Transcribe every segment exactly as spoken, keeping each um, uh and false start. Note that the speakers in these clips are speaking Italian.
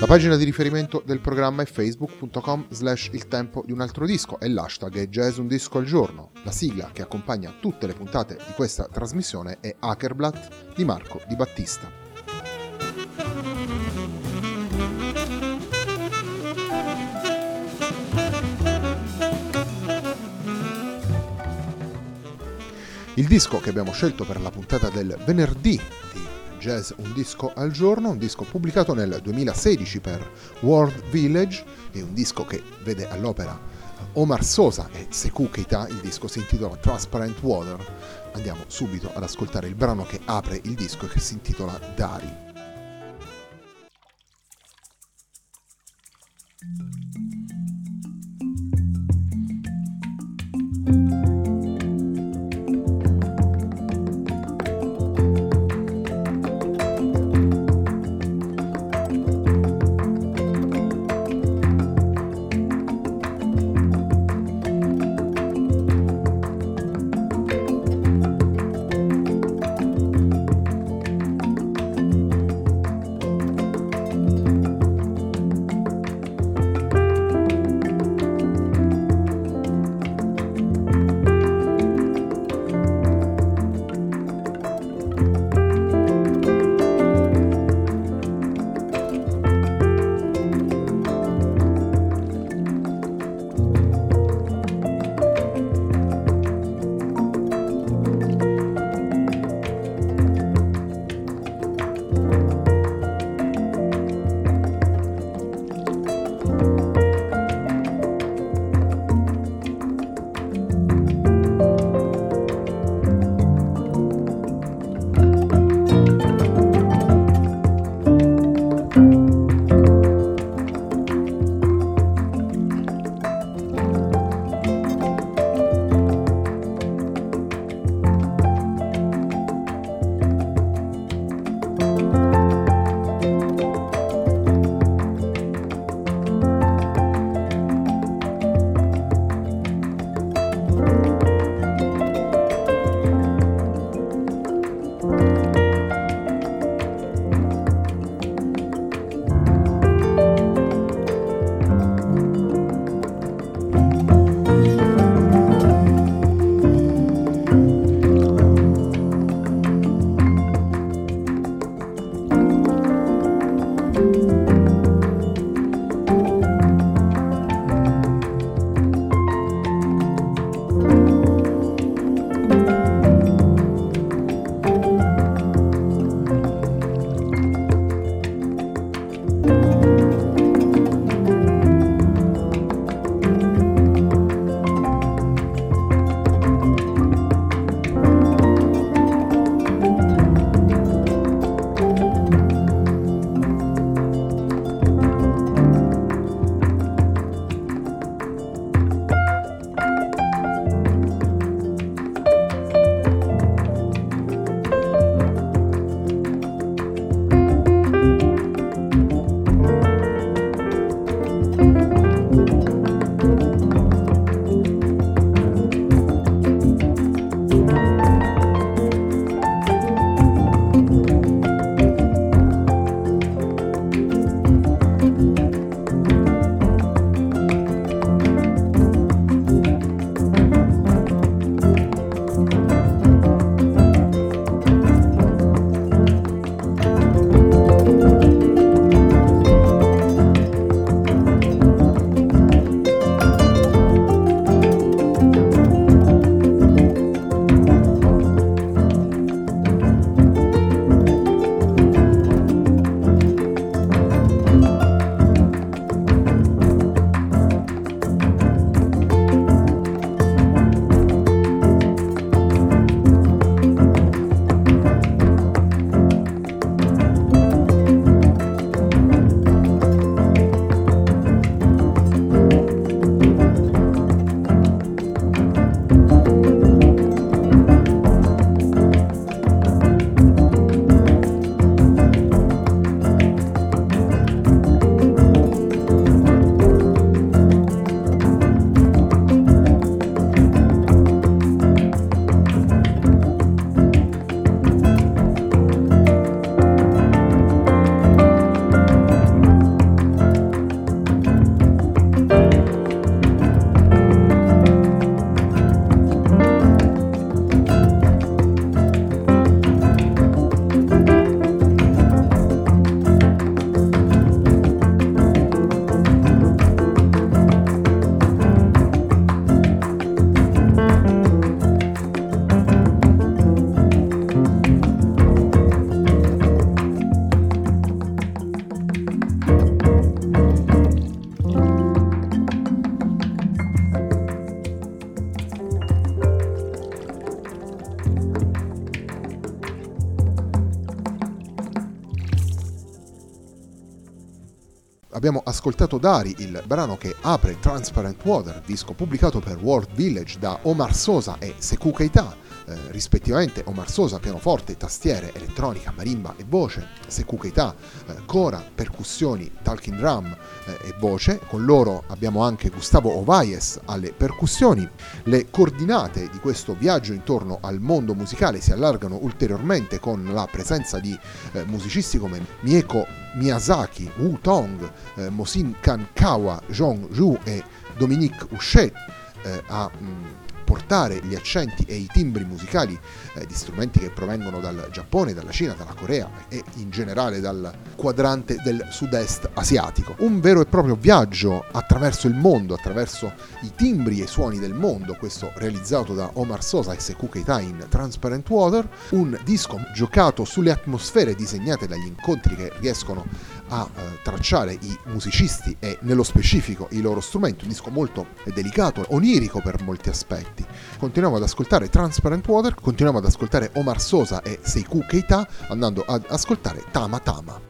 La pagina di riferimento del programma è facebook punto com slash il tempo di un altro disco e l'hashtag è Jazz un disco al giorno. La sigla che accompagna tutte le puntate di questa trasmissione è Hackerblatt di Marco Di Battista. Il disco che abbiamo scelto per la puntata del venerdì di Jazz un disco al giorno, un disco pubblicato nel duemilasedici per World Village, è un disco che vede all'opera Omar Sosa e Seckou Keita. Il disco si intitola Transparent Water. Andiamo subito ad ascoltare il brano che apre il disco e che si intitola Dari. abbiamo ascoltato Dari, il brano che apre Transparent Water, disco pubblicato per World Village da Omar Sosa e Seckou Keita, eh, rispettivamente Omar Sosa pianoforte, tastiere, elettronica, marimba e voce, Seckou Keita eh, cora, percussioni, talking drum eh, e voce. Con loro abbiamo anche Gustavo Ovalles alle percussioni. Le coordinate di questo viaggio intorno al mondo musicale si allargano ulteriormente con la presenza di eh, musicisti come Mieko Miyazaki, Wu Tong, eh, Mosin Kankawa, Zhong Zhu e Dominique Ushè eh, a mh, portare gli accenti e i timbri musicali eh, di strumenti che provengono dal Giappone, dalla Cina, dalla Corea e in generale dal quadrante del sud-est asiatico. Un vero e proprio viaggio attraverso il mondo, attraverso i timbri e i suoni del mondo, questo realizzato da Omar Sosa e Seckou Keita in Transparent Water, un disco giocato sulle atmosfere disegnate dagli incontri che riescono a eh, tracciare i musicisti e nello specifico i loro strumenti, un disco molto delicato, onirico per molti aspetti. Continuiamo ad ascoltare Transparent Water, continuiamo ad ascoltare Omar Sosa e Seckou Keita andando ad ascoltare Tama Tama.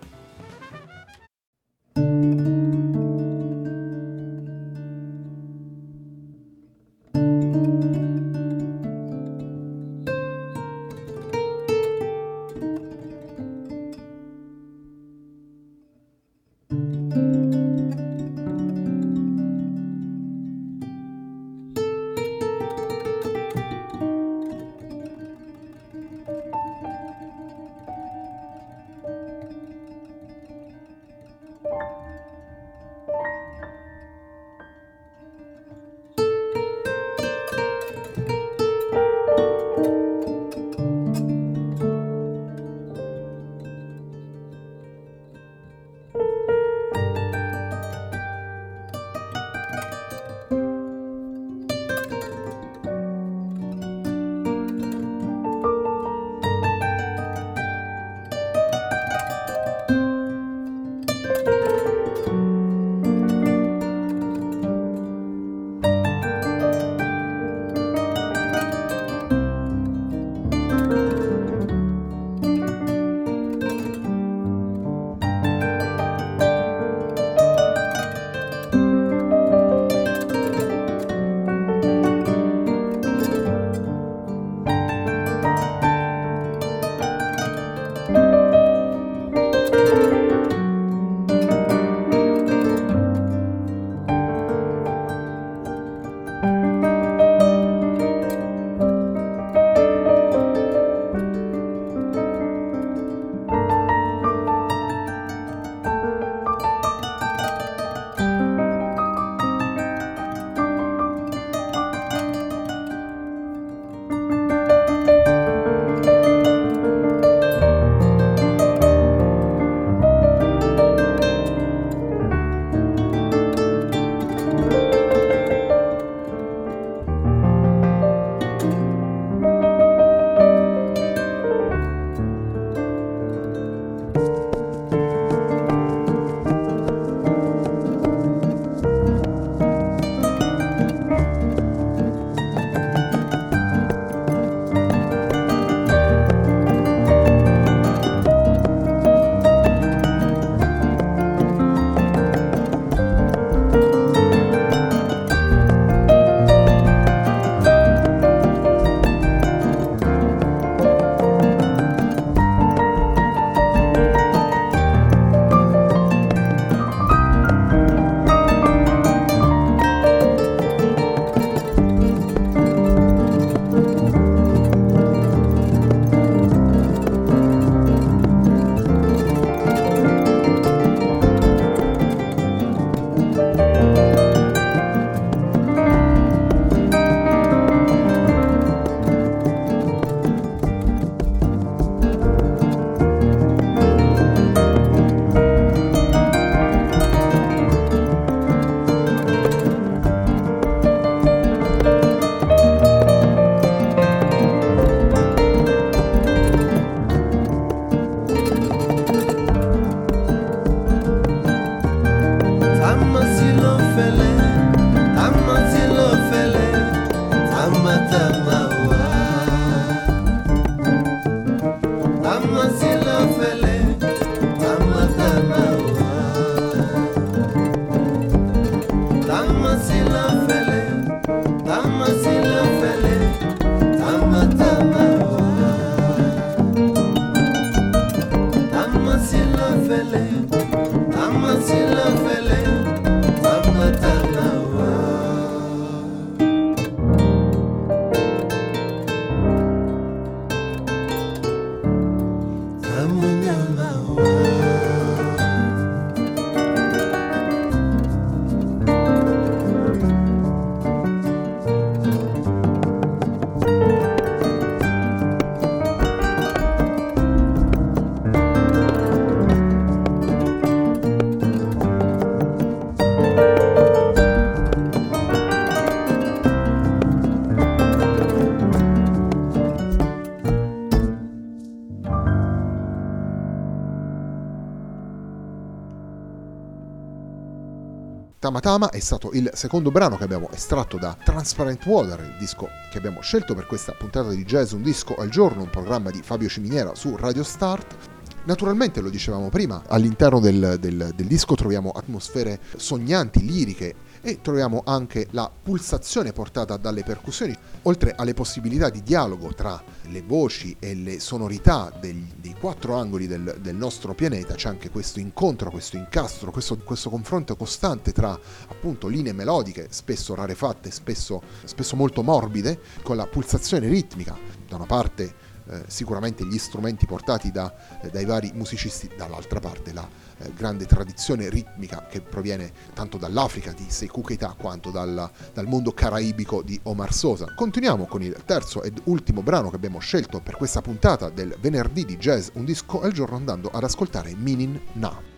Tama Tama è stato il secondo brano che abbiamo estratto da Transparent Water, il disco che abbiamo scelto per questa puntata di Jazz Un Disco al Giorno, un programma di Fabio Ciminiera su Radio Start. Naturalmente, lo dicevamo prima, all'interno del, del, del disco troviamo atmosfere sognanti, liriche, e troviamo anche la pulsazione portata dalle percussioni, oltre alle possibilità di dialogo tra le voci e le sonorità dei, dei quattro angoli del, del nostro pianeta. C'è anche questo incontro, questo incastro, questo, questo confronto costante tra appunto linee melodiche, spesso rarefatte, spesso, spesso molto morbide, con la pulsazione ritmica, da una parte Eh, sicuramente gli strumenti portati da, eh, dai vari musicisti, dall'altra parte la eh, grande tradizione ritmica che proviene tanto dall'Africa di Seckou Keita quanto dal, dal mondo caraibico di Omar Sosa. Continuiamo con il terzo ed ultimo brano che abbiamo scelto per questa puntata del venerdì di Jazz Un Disco al Giorno, andando ad ascoltare Minin Na.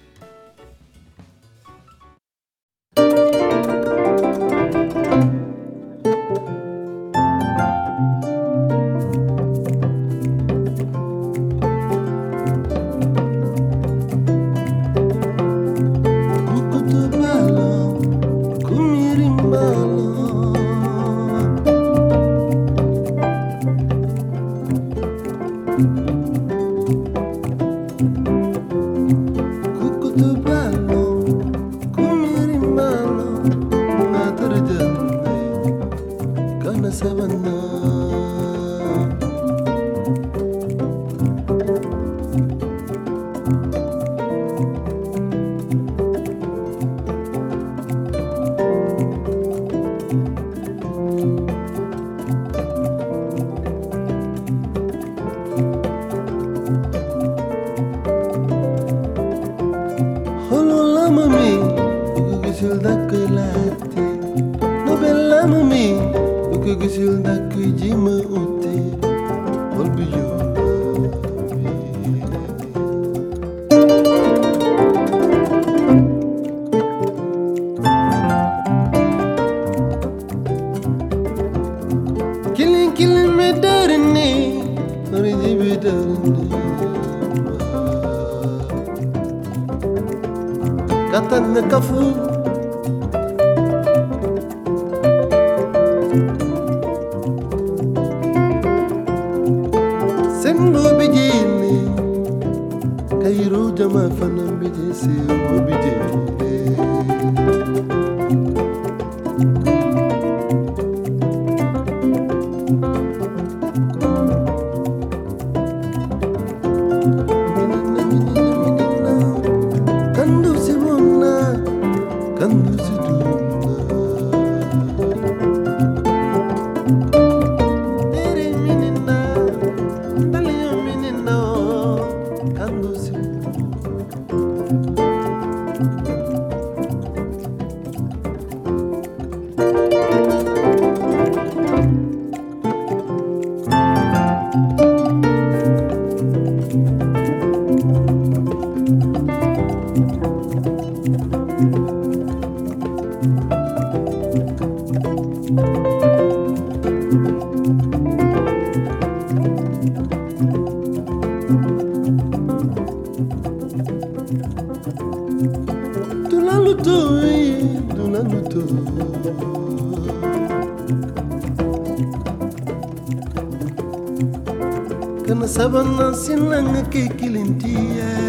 Sabana sinanga ke kilintiye.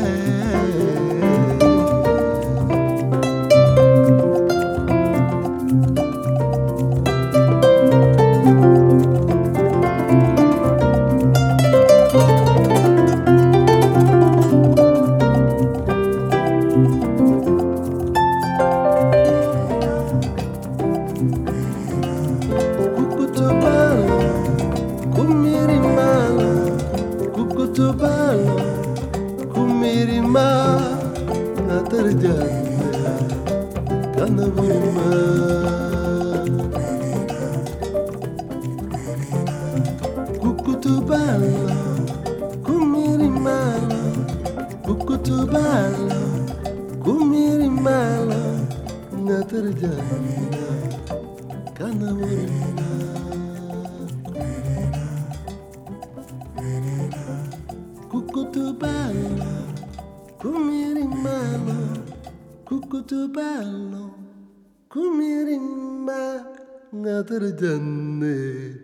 Cucuto bello, come rimba natarjanne.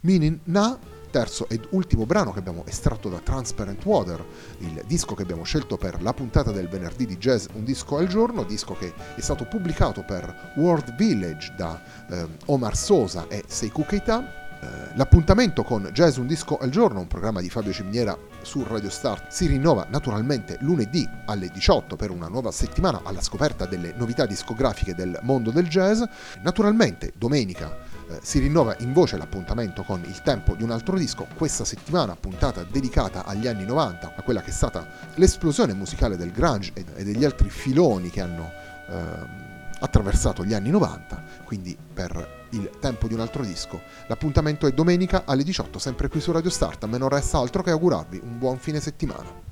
Minin na, terzo ed ultimo brano che abbiamo estratto da Transparent Water, il disco che abbiamo scelto per la puntata del venerdì di Jazz Un Disco al Giorno, disco che è stato pubblicato per World Village da eh, Omar Sosa e Seckou Keita. L'appuntamento con Jazz Un Disco al Giorno, un programma di Fabio Ciminiera su Radio Start, si rinnova naturalmente lunedì alle diciotto per una nuova settimana alla scoperta delle novità discografiche del mondo del jazz. Naturalmente domenica eh, si rinnova in voce l'appuntamento con Il Tempo di un Altro Disco, questa settimana puntata dedicata agli anni novanta, a quella che è stata l'esplosione musicale del grunge e, e degli altri filoni che hanno eh, attraversato gli anni novanta, quindi per Il Tempo di un Altro Disco l'appuntamento è domenica alle diciotto sempre qui su Radio Start. A me non resta altro che augurarvi un buon fine settimana.